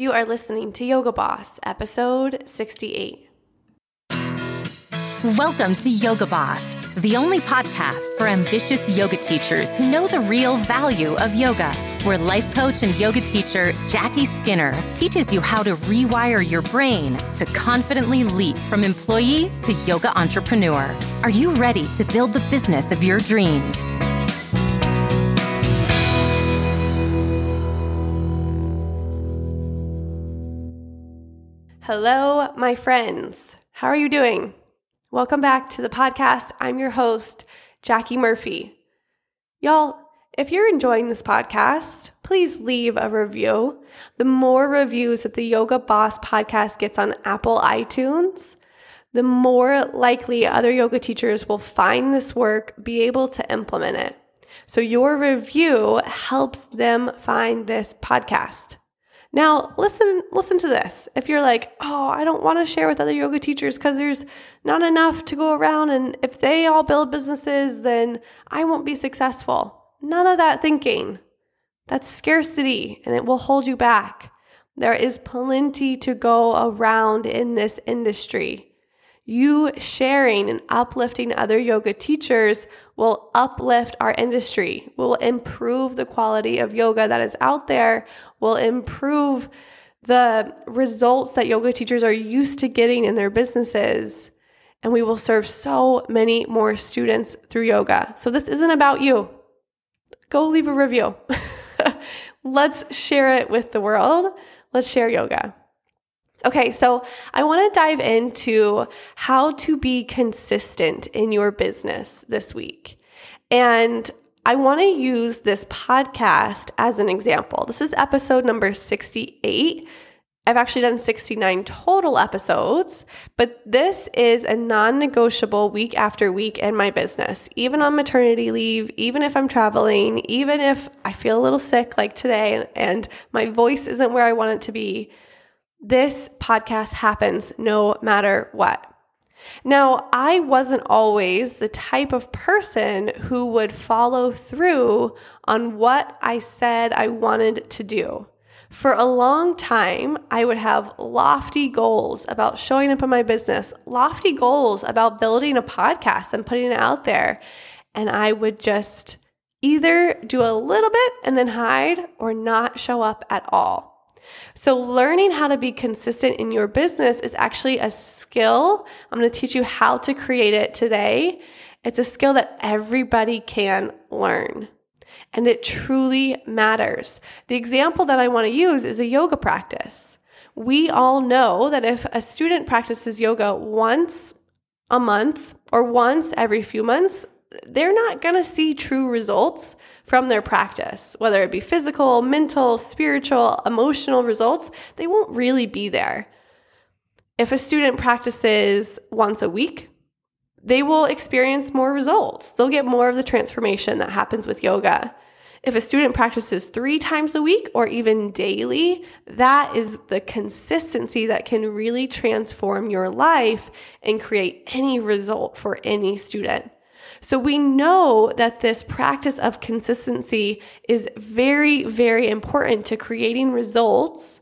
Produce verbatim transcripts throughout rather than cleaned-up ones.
You are listening to Yoga Boss, episode sixty-eight. Welcome to Yoga Boss, the only podcast for ambitious yoga teachers who know the real value of yoga, where life coach and yoga teacher Jackie Skinner teaches you how to rewire your brain to confidently leap from employee to yoga entrepreneur. Are you ready to build the business of your dreams? Hello, my friends. How are you doing? Welcome back to the podcast. I'm your host, Jackie Murphy. Y'all, if you're enjoying this podcast, please leave a review. The more reviews that the Yoga Boss podcast gets on Apple iTunes, the more likely other yoga teachers will find this work, be able to implement it. So your review helps them find this podcast. Now, listen listen to this. If you're like, oh, I don't want to share with other yoga teachers because there's not enough to go around, and if they all build businesses, then I won't be successful. None of that thinking. That's scarcity, and it will hold you back. There is plenty to go around in this industry. You sharing and uplifting other yoga teachers will uplift our industry, will improve the quality of yoga that is out there, will improve the results that yoga teachers are used to getting in their businesses, and we will serve so many more students through yoga. So this isn't about you. Go leave a review. Let's share it with the world. Let's share yoga. Okay, so I want to dive into how to be consistent in your business this week. And I want to use this podcast as an example. This is episode number sixty-eight. I've actually done sixty-nine total episodes, but this is a non-negotiable week after week in my business. Even on maternity leave, even if I'm traveling, even if I feel a little sick like today and my voice isn't where I want it to be, this podcast happens no matter what. Now, I wasn't always the type of person who would follow through on what I said I wanted to do. For a long time, I would have lofty goals about showing up in my business, lofty goals about building a podcast and putting it out there. And I would just either do a little bit and then hide or not show up at all. So learning how to be consistent in your business is actually a skill. I'm going to teach you how to create it today. It's a skill that everybody can learn, and it truly matters. The example that I want to use is a yoga practice. We all know that if a student practices yoga once a month or once every few months, they're not going to see true results from their practice, whether it be physical, mental, spiritual, emotional results. They won't really be there. If a student practices once a week, they will experience more results. They'll get more of the transformation that happens with yoga. If a student practices three times a week or even daily, that is the consistency that can really transform your life and create any result for any student. So we know that this practice of consistency is very, very important to creating results.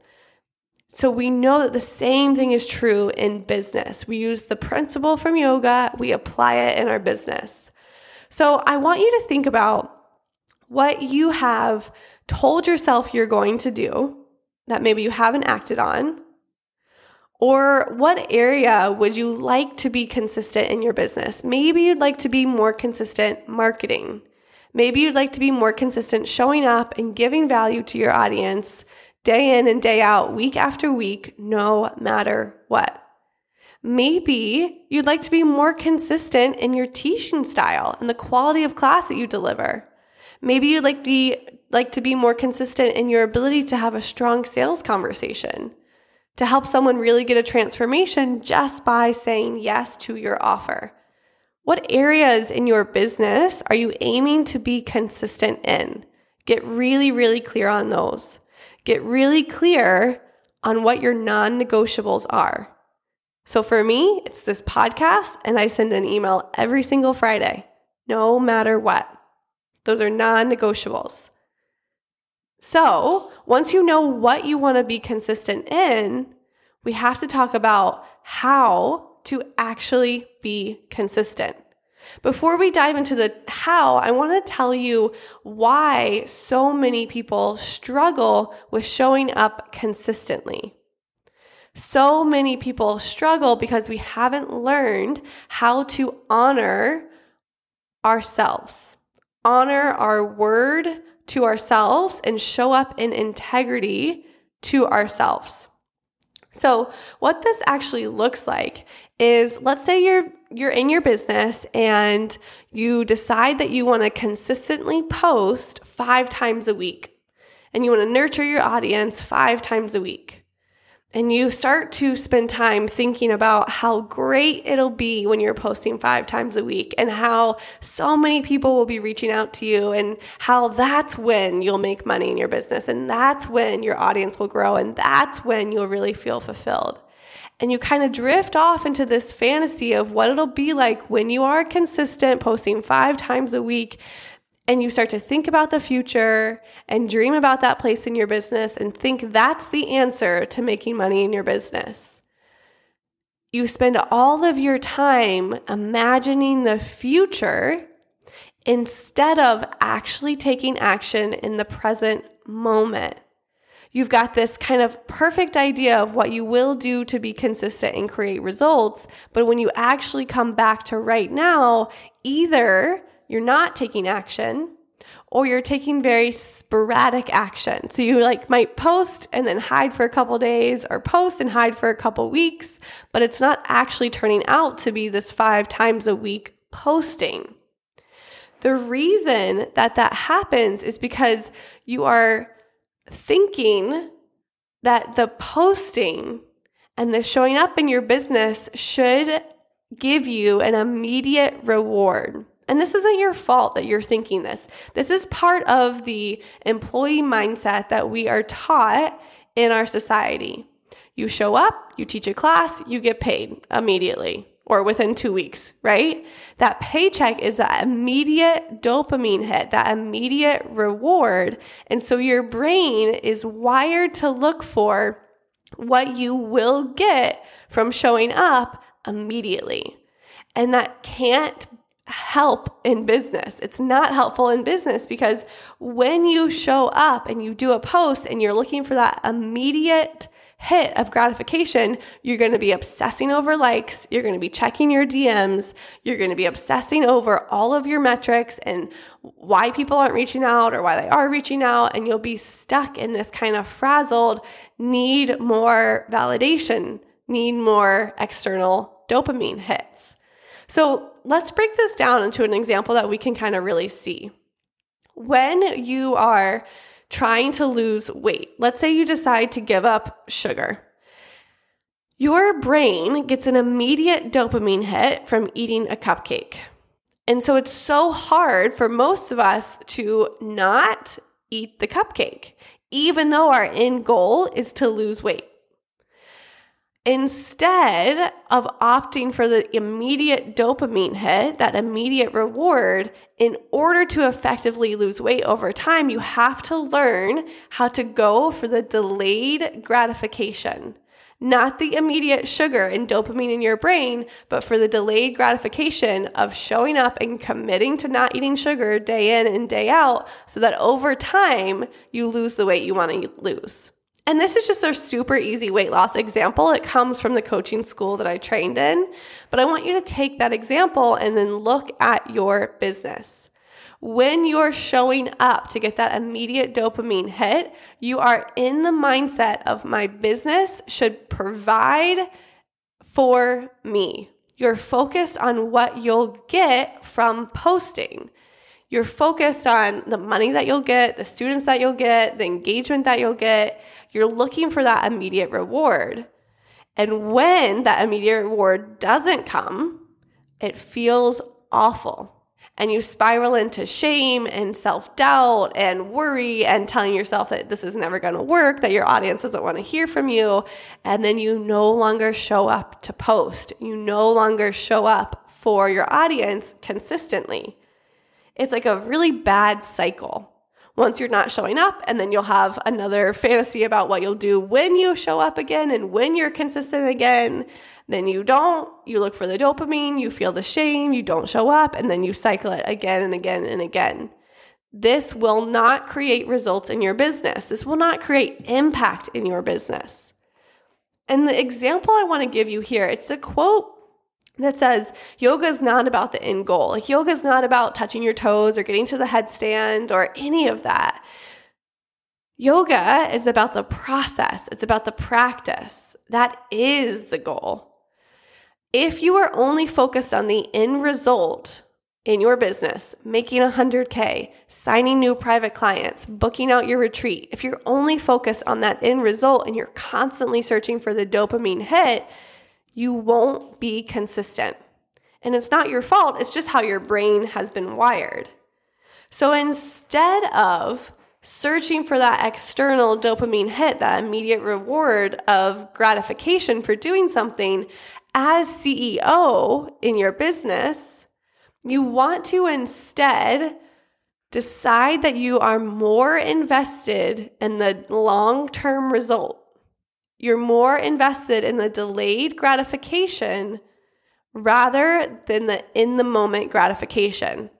So we know that the same thing is true in business. We use the principle from yoga, we apply it in our business. So I want you to think about what you have told yourself you're going to do that maybe you haven't acted on, or what area would you like to be consistent in your business? Maybe you'd like to be more consistent marketing. Maybe you'd like to be more consistent showing up and giving value to your audience day in and day out, week after week, no matter what. Maybe you'd like to be more consistent in your teaching style and the quality of class that you deliver. Maybe you'd like to be, like to be more consistent in your ability to have a strong sales conversation, to help someone really get a transformation just by saying yes to your offer. What areas in your business are you aiming to be consistent in? Get really, really clear on those. Get really clear on what your non-negotiables are. So for me, it's this podcast, and I send an email every single Friday, no matter what. Those are non-negotiables. So once you know what you want to be consistent in, we have to talk about how to actually be consistent. Before we dive into the how, I want to tell you why so many people struggle with showing up consistently. So many people struggle because we haven't learned how to honor ourselves, honor our word to ourselves, and show up in integrity to ourselves. So what this actually looks like is, let's say you're you're in your business and you decide that you want to consistently post five times a week and you want to nurture your audience five times a week. And you start to spend time thinking about how great it'll be when you're posting five times a week and how so many people will be reaching out to you and how that's when you'll make money in your business and that's when your audience will grow and that's when you'll really feel fulfilled. And you kind of drift off into this fantasy of what it'll be like when you are consistent, posting five times a week. And you start to think about the future and dream about that place in your business and think that's the answer to making money in your business. You spend all of your time imagining the future instead of actually taking action in the present moment. You've got this kind of perfect idea of what you will do to be consistent and create results, but when you actually come back to right now, either you're not taking action or you're taking very sporadic action. So you like might post and then hide for a couple days or post and hide for a couple weeks, but it's not actually turning out to be this five times a week posting. The reason that that happens is because you are thinking that the posting and the showing up in your business should give you an immediate reward. And this isn't your fault that you're thinking this. This is part of the employee mindset that we are taught in our society. You show up, you teach a class, you get paid immediately or within two weeks, right? That paycheck is that immediate dopamine hit, that immediate reward. And so your brain is wired to look for what you will get from showing up immediately. And that can't help in business. It's not helpful in business because when you show up and you do a post and you're looking for that immediate hit of gratification, you're going to be obsessing over likes, you're going to be checking your D Ms, you're going to be obsessing over all of your metrics and why people aren't reaching out or why they are reaching out, and you'll be stuck in this kind of frazzled, need more validation, need more external dopamine hits. So let's break this down into an example that we can kind of really see. When you are trying to lose weight, let's say you decide to give up sugar. Your brain gets an immediate dopamine hit from eating a cupcake. And so it's so hard for most of us to not eat the cupcake, even though our end goal is to lose weight. Instead of opting for the immediate dopamine hit, that immediate reward, in order to effectively lose weight over time, you have to learn how to go for the delayed gratification. Not the immediate sugar and dopamine in your brain, but for the delayed gratification of showing up and committing to not eating sugar day in and day out so that over time you lose the weight you want to lose. And this is just a super easy weight loss example. It comes from the coaching school that I trained in, but I want you to take that example and then look at your business. When you're showing up to get that immediate dopamine hit, you are in the mindset of my business should provide for me. You're focused on what you'll get from posting. You're focused on the money that you'll get, the students that you'll get, the engagement that you'll get. You're looking for that immediate reward. And when that immediate reward doesn't come, it feels awful. And you spiral into shame and self-doubt and worry and telling yourself that this is never going to work, that your audience doesn't want to hear from you. And then you no longer show up to post. You no longer show up for your audience consistently. It's like a really bad cycle. once you're not showing up, and then you'll have another fantasy about what you'll do when you show up again and when you're consistent again. Then you don't, you look for the dopamine, you feel the shame, you don't show up, and then you cycle it again and again and again. This will not create results in your business. This will not create impact in your business. And the example I want to give you here, it's a quote that says, yoga is not about the end goal. Like, yoga is not about touching your toes or getting to the headstand or any of that. Yoga is about the process. It's about the practice. That is the goal. If you are only focused on the end result in your business, making one hundred K, signing new private clients, booking out your retreat, if you're only focused on that end result and you're constantly searching for the dopamine hit, you won't be consistent. And it's not your fault. It's just how your brain has been wired. So instead of searching for that external dopamine hit, that immediate reward of gratification for doing something, as C E O in your business, you want to instead decide that you are more invested in the long-term result. You're more invested in the delayed gratification rather than the in-the-moment gratification.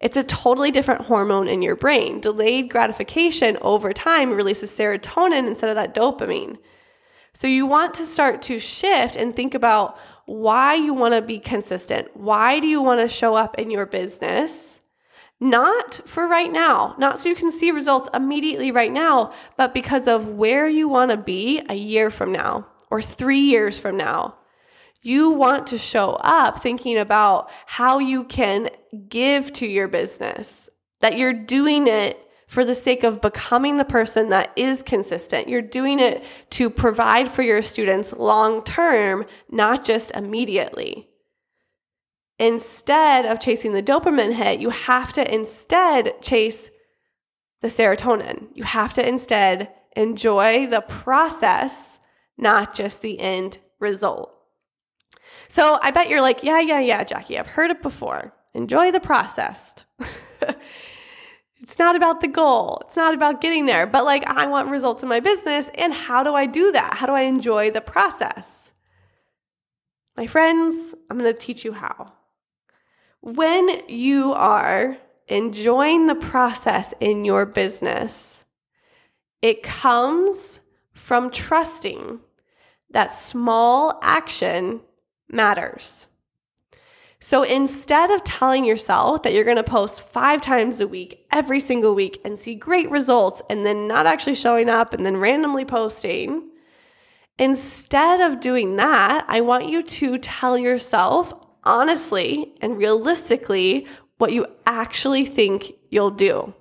It's a totally different hormone in your brain. Delayed gratification over time releases serotonin instead of that dopamine. So you want to start to shift and think about why you want to be consistent. Why do you want to show up in your business? Not for right now, not so you can see results immediately right now, but because of where you want to be a year from now or three years from now. You want to show up thinking about how you can give to your business, that you're doing it for the sake of becoming the person that is consistent. You're doing it to provide for your students long-term, not just immediately. Instead of chasing the dopamine hit, you have to instead chase the serotonin. You have to instead enjoy the process, not just the end result. So I bet you're like, yeah, yeah, yeah, Jackie, I've heard it before. Enjoy the process. It's not about the goal. It's not about getting there. But like, I want results in my business. And how do I do that? How do I enjoy the process? My friends, I'm going to teach you how. When you are enjoying the process in your business, it comes from trusting that small action matters. So instead of telling yourself that you're going to post five times a week, every single week, and see great results, and then not actually showing up and then randomly posting, instead of doing that, I want you to tell yourself honestly and realistically what you actually think you'll do.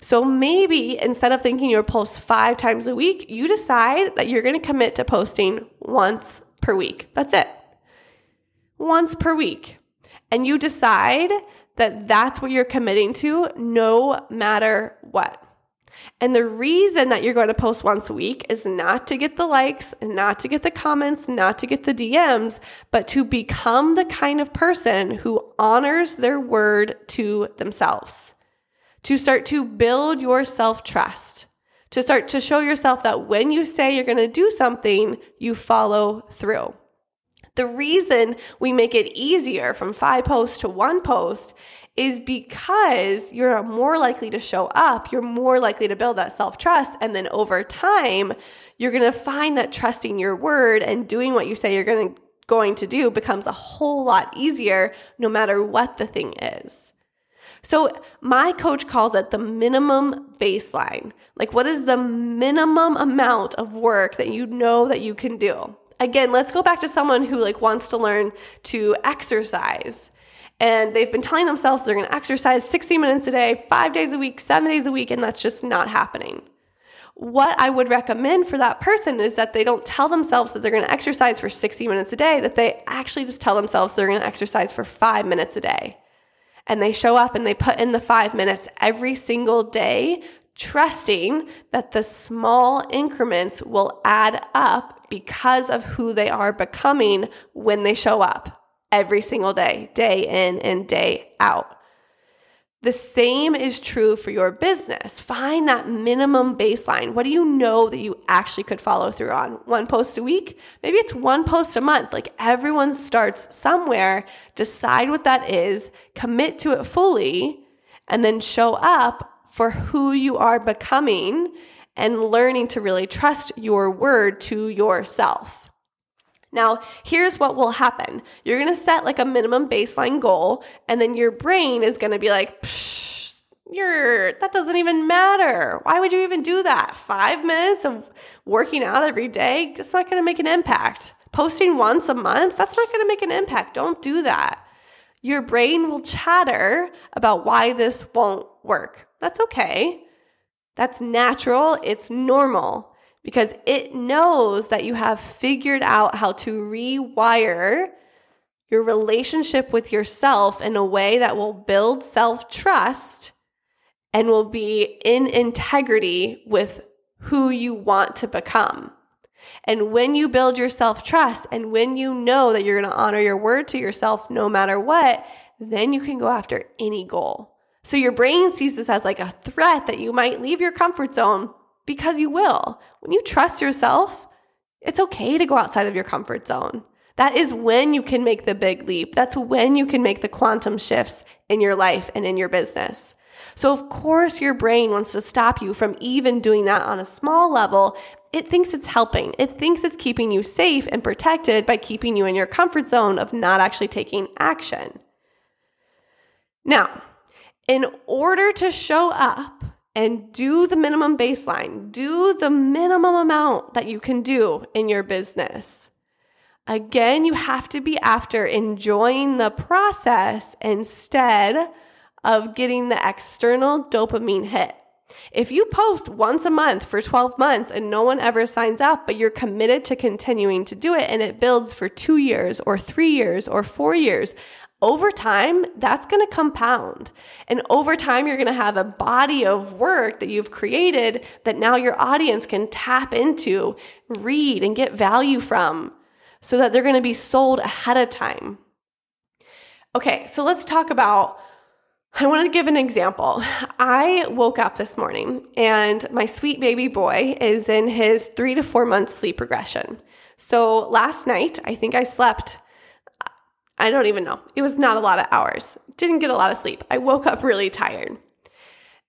So maybe instead of thinking you'll post five times a week, you decide that you're going to commit to posting once per week. That's it. Once per week. And you decide that that's what you're committing to no matter what. And the reason that you're going to post once a week is not to get the likes, not to get the comments, not to get the D Ms, but to become the kind of person who honors their word to themselves, to start to build your self-trust, to start to show yourself that when you say you're going to do something, you follow through. The reason we make it easier from five posts to one post is because you're more likely to show up, you're more likely to build that self-trust, and then over time, you're going to find that trusting your word and doing what you say you're going to, going to do becomes a whole lot easier no matter what the thing is. So my coach calls it the minimum baseline. Like, what is the minimum amount of work that you know that you can do? Again, let's go back to someone who like wants to learn to exercise. And they've been telling themselves they're going to exercise sixty minutes a day, five days a week, seven days a week, and that's just not happening. What I would recommend for that person is that they don't tell themselves that they're going to exercise for sixty minutes a day, that they actually just tell themselves they're going to exercise for five minutes a day. And they show up and they put in the five minutes every single day, trusting that the small increments will add up because of who they are becoming when they show up. Every single day, day in and day out. The same is true for your business. Find that minimum baseline. What do you know that you actually could follow through on? One post a week? Maybe it's one post a month. Like, everyone starts somewhere. Decide what that is, commit to it fully, and then show up for who you are becoming and learning to really trust your word to yourself. Now, here's what will happen. You're going to set like a minimum baseline goal, and then your brain is going to be like, psh, you're, that doesn't even matter. Why would you even do that? Five minutes of working out every day, it's not going to make an impact. Posting once a month, that's not going to make an impact. Don't do that. Your brain will chatter about why this won't work. That's okay. That's natural. It's normal. Because it knows that you have figured out how to rewire your relationship with yourself in a way that will build self-trust and will be in integrity with who you want to become. And when you build your self-trust and when you know that you're going to honor your word to yourself no matter what, then you can go after any goal. So your brain sees this as like a threat that you might leave your comfort zone, because you will. When you trust yourself, it's okay to go outside of your comfort zone. That is when you can make the big leap. That's when you can make the quantum shifts in your life and in your business. So of course your brain wants to stop you from even doing that on a small level. It thinks it's helping. It thinks it's keeping you safe and protected by keeping you in your comfort zone of not actually taking action. Now, in order to show up, and do the minimum baseline. Do the minimum amount that you can do in your business. Again, you have to be after enjoying the process instead of getting the external dopamine hit. If you post once a month for twelve months and no one ever signs up, but you're committed to continuing to do it and it builds for two years or three years or four years, over time, that's going to compound. And over time, you're going to have a body of work that you've created that now your audience can tap into, read, and get value from so that they're going to be sold ahead of time. Okay, so let's talk about, I want to give an example. I woke up this morning and my sweet baby boy is in his three to four month sleep regression. So last night, I think I slept I don't even know. It was not a lot of hours. Didn't get a lot of sleep. I woke up really tired.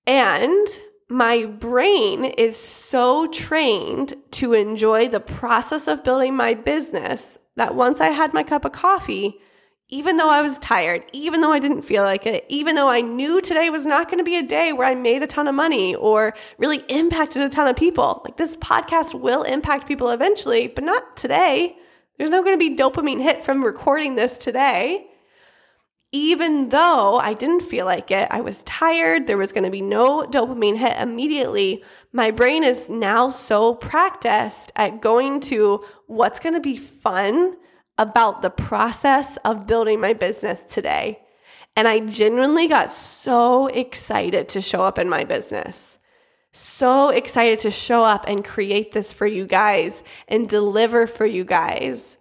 And my brain is so trained to enjoy the process of building my business that once I had my cup of coffee, even though I was tired, even though I didn't feel like it, even though I knew today was not going to be a day where I made a ton of money or really impacted a ton of people. Like, this podcast will impact people eventually, but not today. There's no going to be dopamine hit from recording this today. Even though I didn't feel like it, I was tired, there was going to be no dopamine hit immediately. My brain is now so practiced at going to what's going to be fun about the process of building my business today. And I genuinely got so excited to show up in my business. So excited to show up and create this for you guys and deliver for you guys.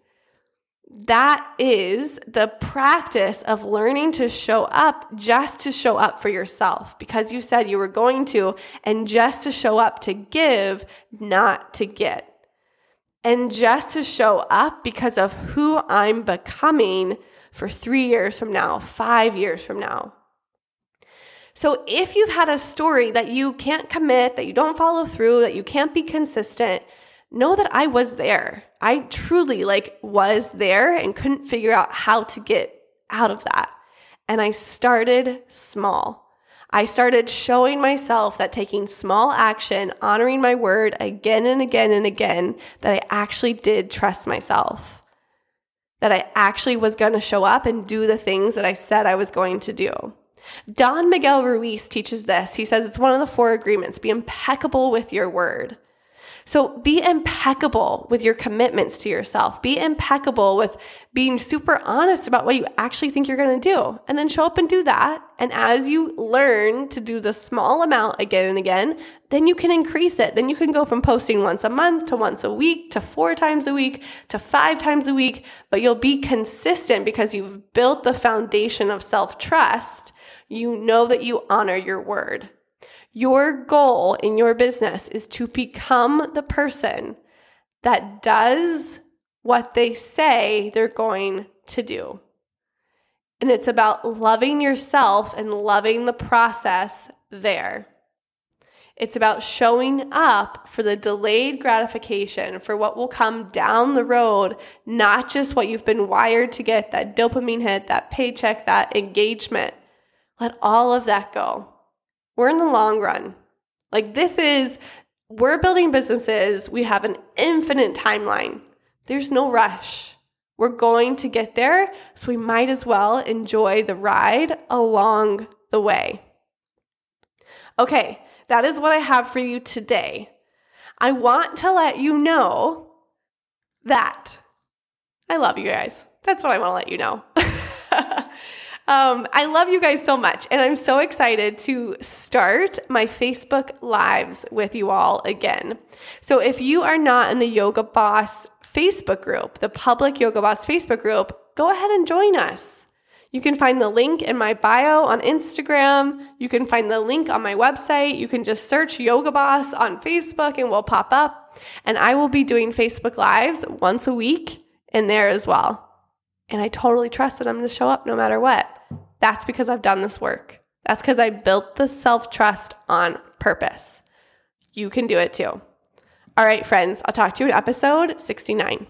That is the practice of learning to show up, just to show up for yourself because you said you were going to, and just to show up to give, not to get. And just to show up because of who I'm becoming for three years from now, five years from now. So if you've had a story that you can't commit, that you don't follow through, that you can't be consistent, know that I was there. I truly like was there and couldn't figure out how to get out of that. And I started small. I started showing myself that taking small action, honoring my word again and again and again, that I actually did trust myself, that I actually was going to show up and do the things that I said I was going to do. Don Miguel Ruiz teaches this. He says it's one of the four agreements. Be impeccable with your word. So be impeccable with your commitments to yourself. Be impeccable with being super honest about what you actually think you're going to do. And then show up and do that. And as you learn to do the small amount again and again, then you can increase it. Then you can go from posting once a month to once a week to four times a week to five times a week. But you'll be consistent because you've built the foundation of self-trust. you know that you honor your word. Your goal in your business is to become the person that does what they say they're going to do. And it's about loving yourself and loving the process there. It's about showing up for the delayed gratification, for what will come down the road, not just what you've been wired to get, that dopamine hit, that paycheck, that engagement. Let all of that go. We're in the long run. Like this is, we're building businesses. We have an infinite timeline. There's no rush. We're going to get there, so we might as well enjoy the ride along the way. Okay, that is what I have for you today. I want to let you know that I love you guys. That's what I want to let you know. um, I love you guys so much, and I'm so excited to start my Facebook Lives with you all again. So if you are not in the Yoga Boss Facebook group, the public Yoga Boss Facebook group, go ahead and join us. You can find the link in my bio on Instagram. You can find the link on my website. You can just search Yoga Boss on Facebook and we'll pop up. And I will be doing Facebook Lives once a week in there as well. And I totally trust that I'm going to show up no matter what. That's because I've done this work. That's because I built the self-trust on purpose. You can do it too. All right, friends, I'll talk to you in episode sixty-nine.